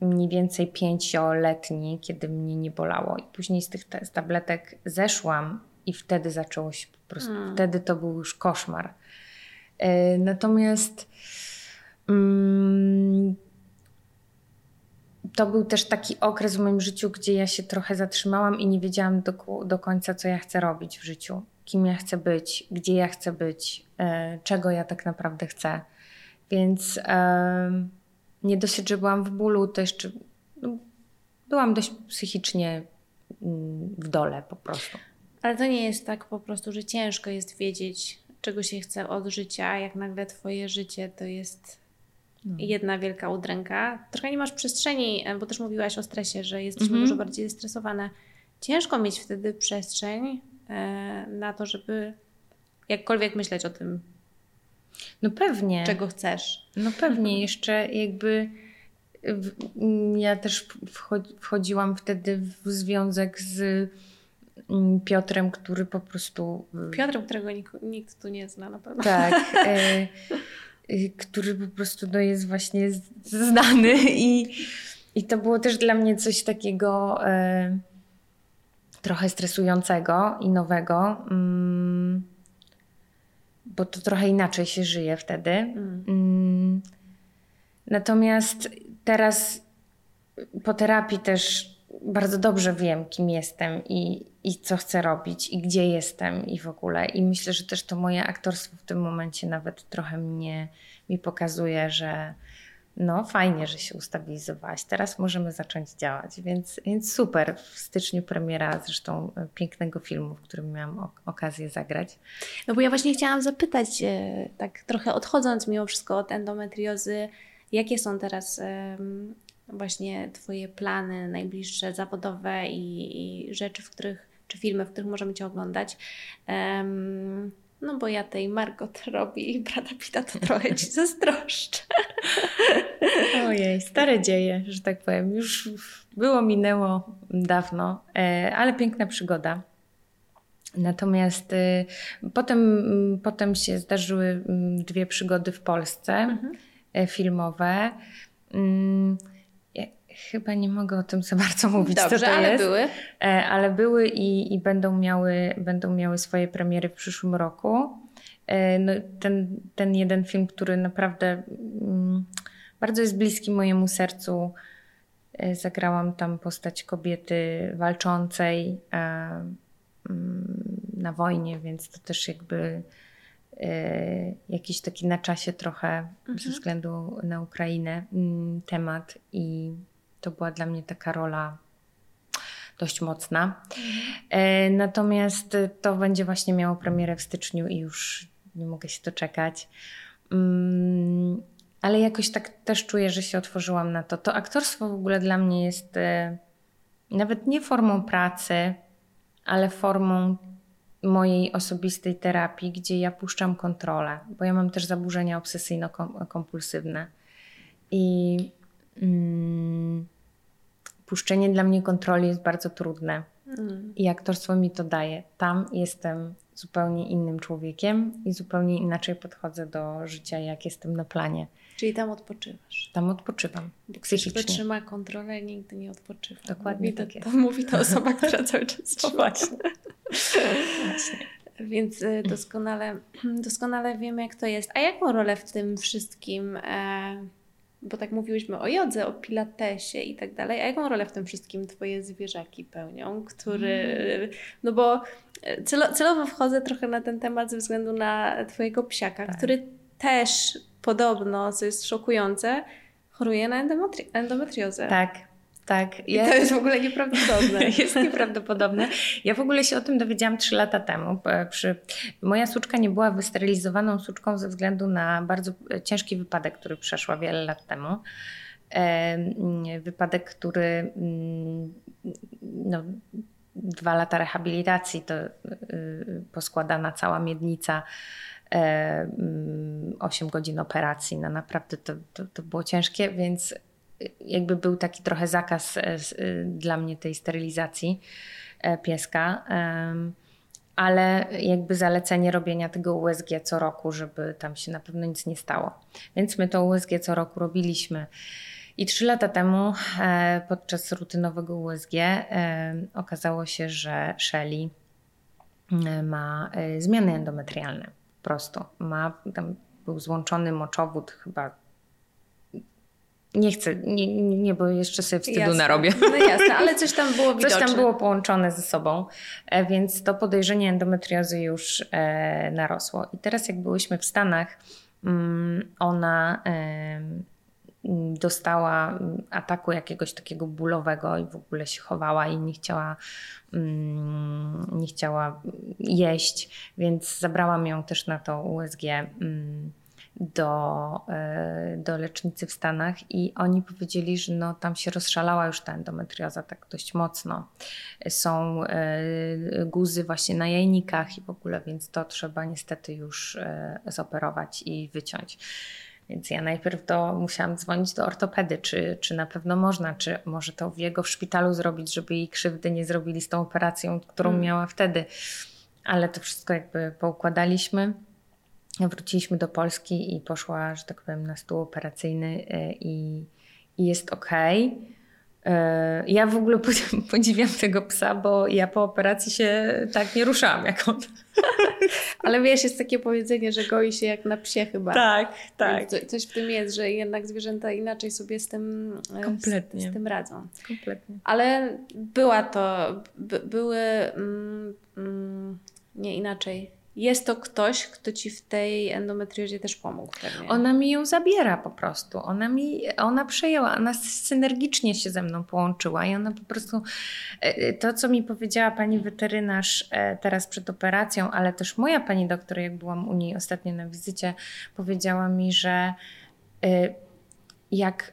mniej więcej 5-letni, kiedy mnie nie bolało. I później z tych tabletek zeszłam i wtedy zaczęło się po prostu, wtedy to był już koszmar. Natomiast to był też taki okres w moim życiu, gdzie ja się trochę zatrzymałam i nie wiedziałam do końca, co ja chcę robić w życiu. Kim ja chcę być, gdzie ja chcę być, czego ja tak naprawdę chcę. Więc nie dosyć, że byłam w bólu, to jeszcze byłam dość psychicznie w dole po prostu. Ale to nie jest tak po prostu, że ciężko jest wiedzieć, czego się chce od życia, jak nagle twoje życie to jest jedna wielka udręka. Trochę nie masz przestrzeni, bo też mówiłaś o stresie, że jesteśmy dużo bardziej zestresowane. Ciężko mieć wtedy przestrzeń na to, żeby jakkolwiek myśleć o tym, no pewnie, czego chcesz. No pewnie, jeszcze jakby ja też wchodziłam wtedy w związek z Piotrem, który po prostu... Piotrem, którego nikt tu nie zna na pewno. Tak. Który po prostu jest właśnie znany i to było też dla mnie coś takiego trochę stresującego i nowego, bo to trochę inaczej się żyje wtedy. Natomiast teraz po terapii też bardzo dobrze wiem, kim jestem i co chcę robić i gdzie jestem i w ogóle. I myślę, że też to moje aktorstwo w tym momencie nawet trochę mi pokazuje, że no fajnie, że się ustabilizowałaś. Teraz możemy zacząć działać, więc super. W styczniu premiera zresztą pięknego filmu, w którym miałam okazję zagrać. No bo ja właśnie chciałam zapytać, tak trochę odchodząc mimo wszystko od endometriozy, jakie są teraz właśnie Twoje plany najbliższe, zawodowe i rzeczy, w których, czy filmy, w których możemy Cię oglądać. No bo ja tej Margot Robbie i Brada Pitta to trochę Ci zazdroszczę. Ojej, stare dzieje, że tak powiem. Już było, minęło dawno, ale piękna przygoda. Natomiast potem się zdarzyły dwie przygody w Polsce, filmowe. Ja chyba nie mogę o tym za bardzo mówić. Dobrze, co to ale jest. Były. Ale były i będą miały swoje premiery w przyszłym roku. No, ten jeden film, który naprawdę bardzo jest bliski mojemu sercu. Zagrałam tam postać kobiety walczącej na wojnie, więc to też jakby jakiś taki na czasie trochę ze względu na Ukrainę temat i to była dla mnie taka rola dość mocna. Natomiast to będzie właśnie miało premierę w styczniu i już nie mogę się doczekać. Ale jakoś tak też czuję, że się otworzyłam na to. To aktorstwo w ogóle dla mnie jest nawet nie formą pracy, ale formą mojej osobistej terapii, gdzie ja puszczam kontrolę, bo ja mam też zaburzenia obsesyjno-kompulsywne i puszczenie dla mnie kontroli jest bardzo trudne i aktorstwo mi to daje. Tam jestem zupełnie innym człowiekiem i zupełnie inaczej podchodzę do życia, jak jestem na planie. Czyli tam odpoczywasz. Tam odpoczywam. Psychicznie. Ktoś trzyma kontrolę, nigdy nie odpoczywa. Dokładnie mówi tak jest. To mówi ta osoba, która cały czas trzyma. Właśnie. Więc doskonale wiemy, jak to jest. A jaką rolę w tym wszystkim, bo tak mówiłyśmy o jodze, o pilatesie i tak dalej, a jaką rolę w tym wszystkim Twoje zwierzaki pełnią, który... No bo celowo wchodzę trochę na ten temat ze względu na Twojego psiaka, tak, który też podobno, co jest szokujące, choruje na endometriozę. Tak. I to jest w ogóle nieprawdopodobne. Jest nieprawdopodobne. Ja w ogóle się o tym dowiedziałam 3 lata temu. Moja suczka nie była wysterylizowaną suczką ze względu na bardzo ciężki wypadek, który przeszła wiele lat temu. Wypadek, który 2 lata rehabilitacji, to poskładana cała miednica, 8 godzin operacji. No naprawdę to było ciężkie, więc jakby był taki trochę zakaz dla mnie tej sterylizacji pieska, ale jakby zalecenie robienia tego USG co roku, żeby tam się na pewno nic nie stało. Więc my to USG co roku robiliśmy. I 3 lata temu podczas rutynowego USG okazało się, że Shelley ma zmiany endometrialne po prostu. Tam był złączony moczowód chyba. Nie, bo jeszcze sobie wstydu narobię. No jasne, ale coś tam było widoczne. Coś tam było połączone ze sobą, więc to podejrzenie endometriozy już narosło. I teraz jak byłyśmy w Stanach, ona dostała ataku jakiegoś takiego bólowego i w ogóle się chowała i nie chciała jeść, więc zabrałam ją też na to USG do lecznicy w Stanach i oni powiedzieli, że tam się rozszalała już ta endometrioza tak dość mocno. Są guzy właśnie na jajnikach i w ogóle, więc to trzeba niestety już zoperować i wyciąć. Więc ja najpierw musiałam dzwonić do ortopedy, czy na pewno można, czy może to w jego szpitalu zrobić, żeby jej krzywdy nie zrobili z tą operacją, którą miała wtedy. Ale to wszystko jakby poukładaliśmy. Wróciliśmy do Polski i poszła, że tak powiem, na stół operacyjny i jest okej. Ja w ogóle podziwiam tego psa, bo ja po operacji się tak nie ruszałam jak on. Ale wiesz, jest takie powiedzenie, że goi się jak na psie chyba. Tak, tak. Coś w tym jest, że jednak zwierzęta inaczej sobie z tym, kompletnie. Z tym radzą. Kompletnie. Ale były nie inaczej. Jest to ktoś, kto ci w tej endometriozie też pomógł. Pewnie. Ona mi ją zabiera po prostu. Ona przejęła, ona synergicznie się ze mną połączyła i ona po prostu, to co mi powiedziała pani weterynarz teraz przed operacją, ale też moja pani doktor, jak byłam u niej ostatnio na wizycie, powiedziała mi, że jak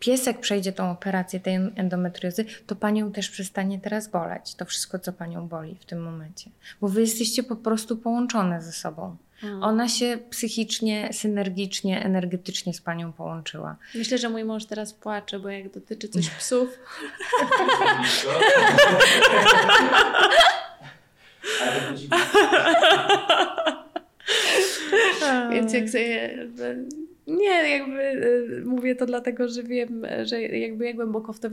piesek przejdzie tą operację tej endometriozy, to panią też przestanie teraz boleć. To wszystko, co panią boli w tym momencie. Bo wy jesteście po prostu połączone ze sobą. Ona się psychicznie, synergicznie, energetycznie z panią połączyła. Myślę, że mój mąż teraz płacze, bo jak dotyczy coś psów... Więc jak sobie... Nie, mówię to dlatego, że wiem, że ja głęboko w to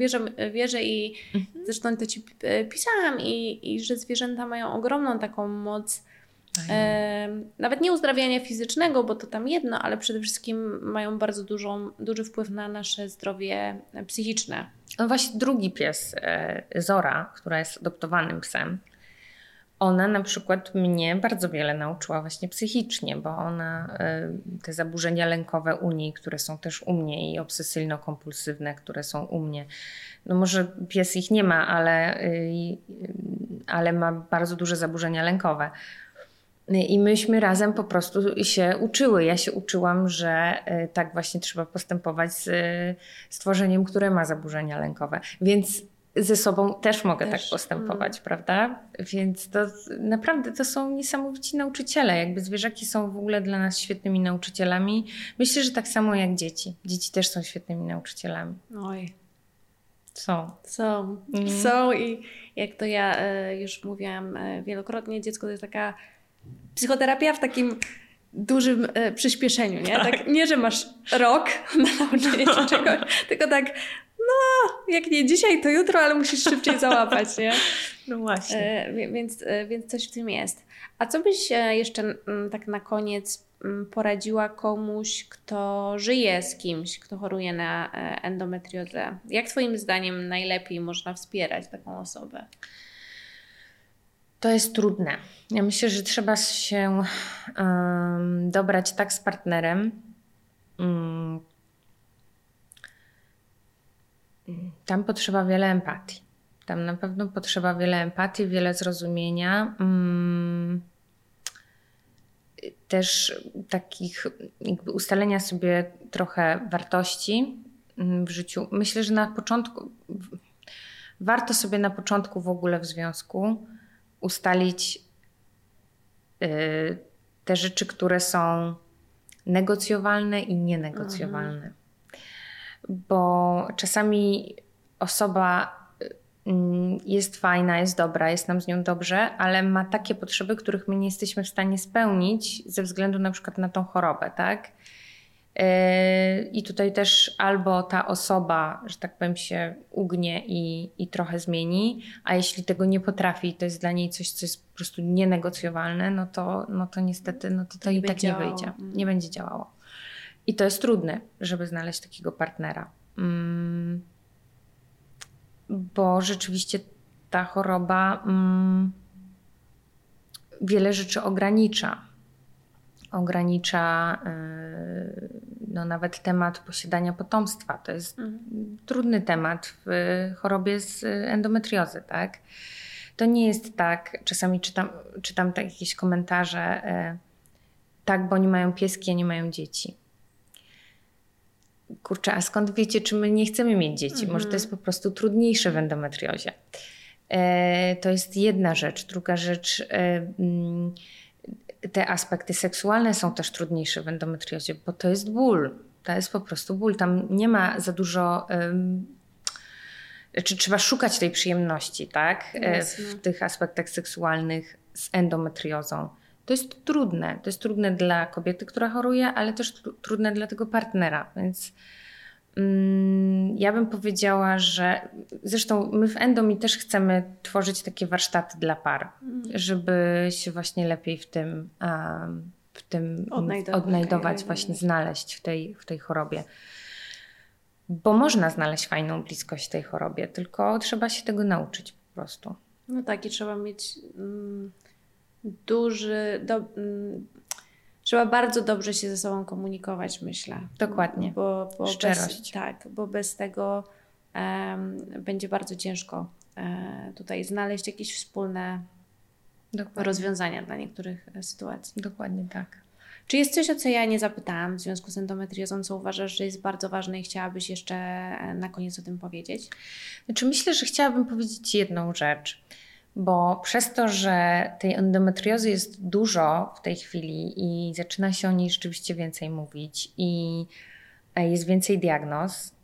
wierzę i zresztą to ci pisałam i że zwierzęta mają ogromną taką moc, nawet nie uzdrawiania fizycznego, bo to tam jedno, ale przede wszystkim mają bardzo duży wpływ na nasze zdrowie psychiczne. No właśnie drugi pies, Zora, która jest adoptowanym psem, ona na przykład mnie bardzo wiele nauczyła właśnie psychicznie, bo ona te zaburzenia lękowe u niej, które są też u mnie i obsesyjno-kompulsywne, które są u mnie. No może pies ich nie ma, ale ma bardzo duże zaburzenia lękowe. I myśmy razem po prostu się uczyły. Ja się uczyłam, że tak właśnie trzeba postępować z stworzeniem, które ma zaburzenia lękowe. Więc ze sobą też mogę tak postępować, prawda? Więc to naprawdę to są niesamowici nauczyciele. Jakby zwierzaki są w ogóle dla nas świetnymi nauczycielami. Myślę, że tak samo jak dzieci. Dzieci też są świetnymi nauczycielami. Oj. Są i jak to ja już mówiłam wielokrotnie, dziecko to jest taka psychoterapia w takim dużym przyspieszeniu, nie? Tak, nie, że masz rok na nauczenie się czegoś, tylko tak no, jak nie dzisiaj, to jutro, ale musisz szybciej załapać, nie? No właśnie. Więc coś w tym jest. A co byś jeszcze tak na koniec poradziła komuś, kto żyje z kimś, kto choruje na endometriozę? Jak twoim zdaniem najlepiej można wspierać taką osobę? To jest trudne. Ja myślę, że trzeba się dobrać tak z partnerem, tam potrzeba wiele empatii. Tam na pewno potrzeba wiele empatii, wiele zrozumienia. Też takich jakby ustalenia sobie trochę wartości w życiu. Myślę, że na początku warto sobie na początku w ogóle w związku ustalić te rzeczy, które są negocjowalne i nienegocjowalne. Mhm. Bo czasami osoba jest fajna, jest dobra, jest nam z nią dobrze, ale ma takie potrzeby, których my nie jesteśmy w stanie spełnić ze względu na przykład na tą chorobę, tak? I tutaj też albo ta osoba, że tak powiem, się ugnie i trochę zmieni, a jeśli tego nie potrafi, to jest dla niej coś, co jest po prostu nienegocjowalne, no to niestety to i tak nie wyjdzie, nie będzie działało. I to jest trudne, żeby znaleźć takiego partnera, bo rzeczywiście ta choroba wiele rzeczy ogranicza. Ogranicza no nawet temat posiadania potomstwa. To jest trudny temat w chorobie z endometriozy, tak? To nie jest tak, czasami czytam jakieś komentarze, tak, bo oni mają pieski, a nie mają dzieci. Kurczę, a skąd wiecie, czy my nie chcemy mieć dzieci? Może to jest po prostu trudniejsze w endometriozie. To jest jedna rzecz. Druga rzecz, te aspekty seksualne są też trudniejsze w endometriozie, bo to jest ból. To jest po prostu ból. Tam nie ma za dużo... Czy trzeba szukać tej przyjemności, tak? W tych aspektach seksualnych z endometriozą. To jest trudne dla kobiety, która choruje, ale też trudne dla tego partnera, więc ja bym powiedziała, że zresztą my w Endomi też chcemy tworzyć takie warsztaty dla par, żeby się właśnie lepiej w tym odnajdować, właśnie znaleźć w tej chorobie. Bo można znaleźć fajną bliskość tej chorobie, tylko trzeba się tego nauczyć po prostu. No tak, i trzeba mieć trzeba bardzo dobrze się ze sobą komunikować, myślę. Dokładnie. Bo szczerość. Bo bez tego będzie bardzo ciężko tutaj znaleźć jakieś wspólne rozwiązania dla niektórych sytuacji. Dokładnie tak. Czy jest coś, o co ja nie zapytałam w związku z endometriozą, co uważasz, że jest bardzo ważne i chciałabyś jeszcze na koniec o tym powiedzieć? Znaczy myślę, że chciałabym powiedzieć jedną rzecz, bo przez to, że tej endometriozy jest dużo w tej chwili i zaczyna się o niej rzeczywiście więcej mówić i jest więcej diagnoz,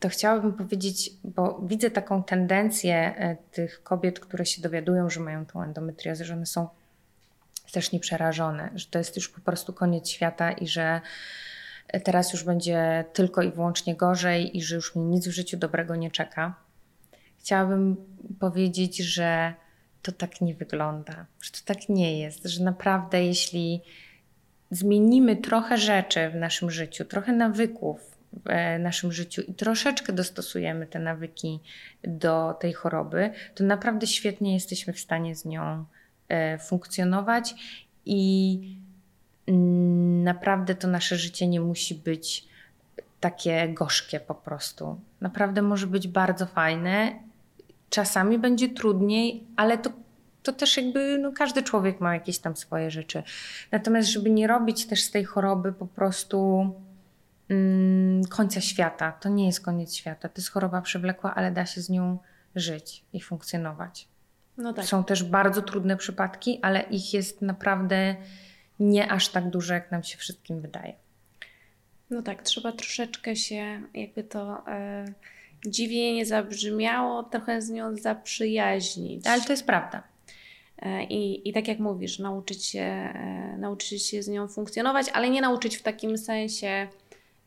to chciałabym powiedzieć, bo widzę taką tendencję tych kobiet, które się dowiadują, że mają tą endometriozę, że one są strasznie przerażone, że to jest już po prostu koniec świata i że teraz już będzie tylko i wyłącznie gorzej i że już mi nic w życiu dobrego nie czeka. Chciałabym powiedzieć, że to tak nie wygląda, że to tak nie jest, że naprawdę jeśli zmienimy trochę rzeczy w naszym życiu, trochę nawyków w naszym życiu i troszeczkę dostosujemy te nawyki do tej choroby, to naprawdę świetnie jesteśmy w stanie z nią funkcjonować i naprawdę to nasze życie nie musi być takie gorzkie po prostu. Naprawdę może być bardzo fajne. Czasami będzie trudniej, ale to też jakby każdy człowiek ma jakieś tam swoje rzeczy. Natomiast żeby nie robić też z tej choroby po prostu końca świata. To nie jest koniec świata. To jest choroba przewlekła, ale da się z nią żyć i funkcjonować. No tak. Są też bardzo trudne przypadki, ale ich jest naprawdę nie aż tak dużo, jak nam się wszystkim wydaje. No tak, trzeba troszeczkę się, jakby to dziwnie nie zabrzmiało, trochę z nią zaprzyjaźnić. Ale to jest prawda. I tak jak mówisz, nauczyć się z nią funkcjonować, ale nie nauczyć w takim sensie,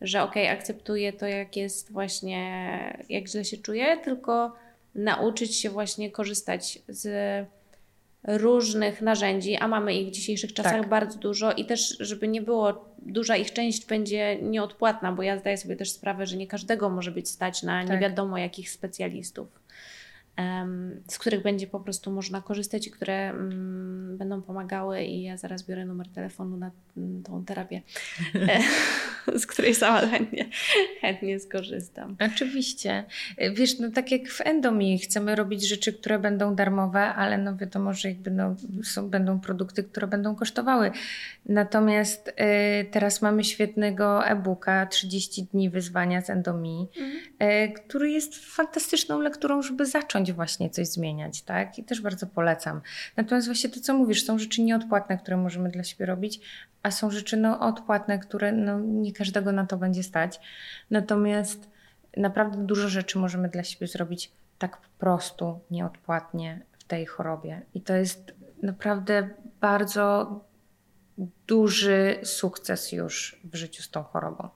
że akceptuję to, jak jest właśnie, jak źle się czuję, tylko nauczyć się właśnie korzystać z różnych narzędzi, a mamy ich w dzisiejszych czasach bardzo dużo i też, żeby nie było, duża ich część będzie nieodpłatna, bo ja zdaję sobie też sprawę, że nie każdego może być stać na nie wiadomo jakich specjalistów, z których będzie po prostu można korzystać i które będą pomagały i ja zaraz biorę numer telefonu na tą terapię, z której sama chętnie skorzystam. Oczywiście. Wiesz, tak jak w Endomi chcemy robić rzeczy, które będą darmowe, ale wiadomo, że będą produkty, które będą kosztowały. Natomiast teraz mamy świetnego e-booka 30 dni wyzwania z Endomi, który jest fantastyczną lekturą, żeby zacząć właśnie coś zmieniać, tak? I też bardzo polecam. Natomiast właśnie to, co mówisz, są rzeczy nieodpłatne, które możemy dla siebie robić, a są rzeczy odpłatne, które nie każdego na to będzie stać. Natomiast naprawdę dużo rzeczy możemy dla siebie zrobić tak po prostu, nieodpłatnie w tej chorobie. I to jest naprawdę bardzo duży sukces już w życiu z tą chorobą.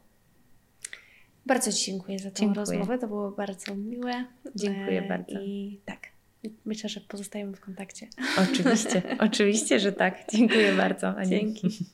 Bardzo Ci dziękuję za tę rozmowę, to było bardzo miłe. Dziękuję bardzo. I tak, myślę, że pozostajemy w kontakcie. Oczywiście, że tak. Dziękuję bardzo. Aniu. Dzięki.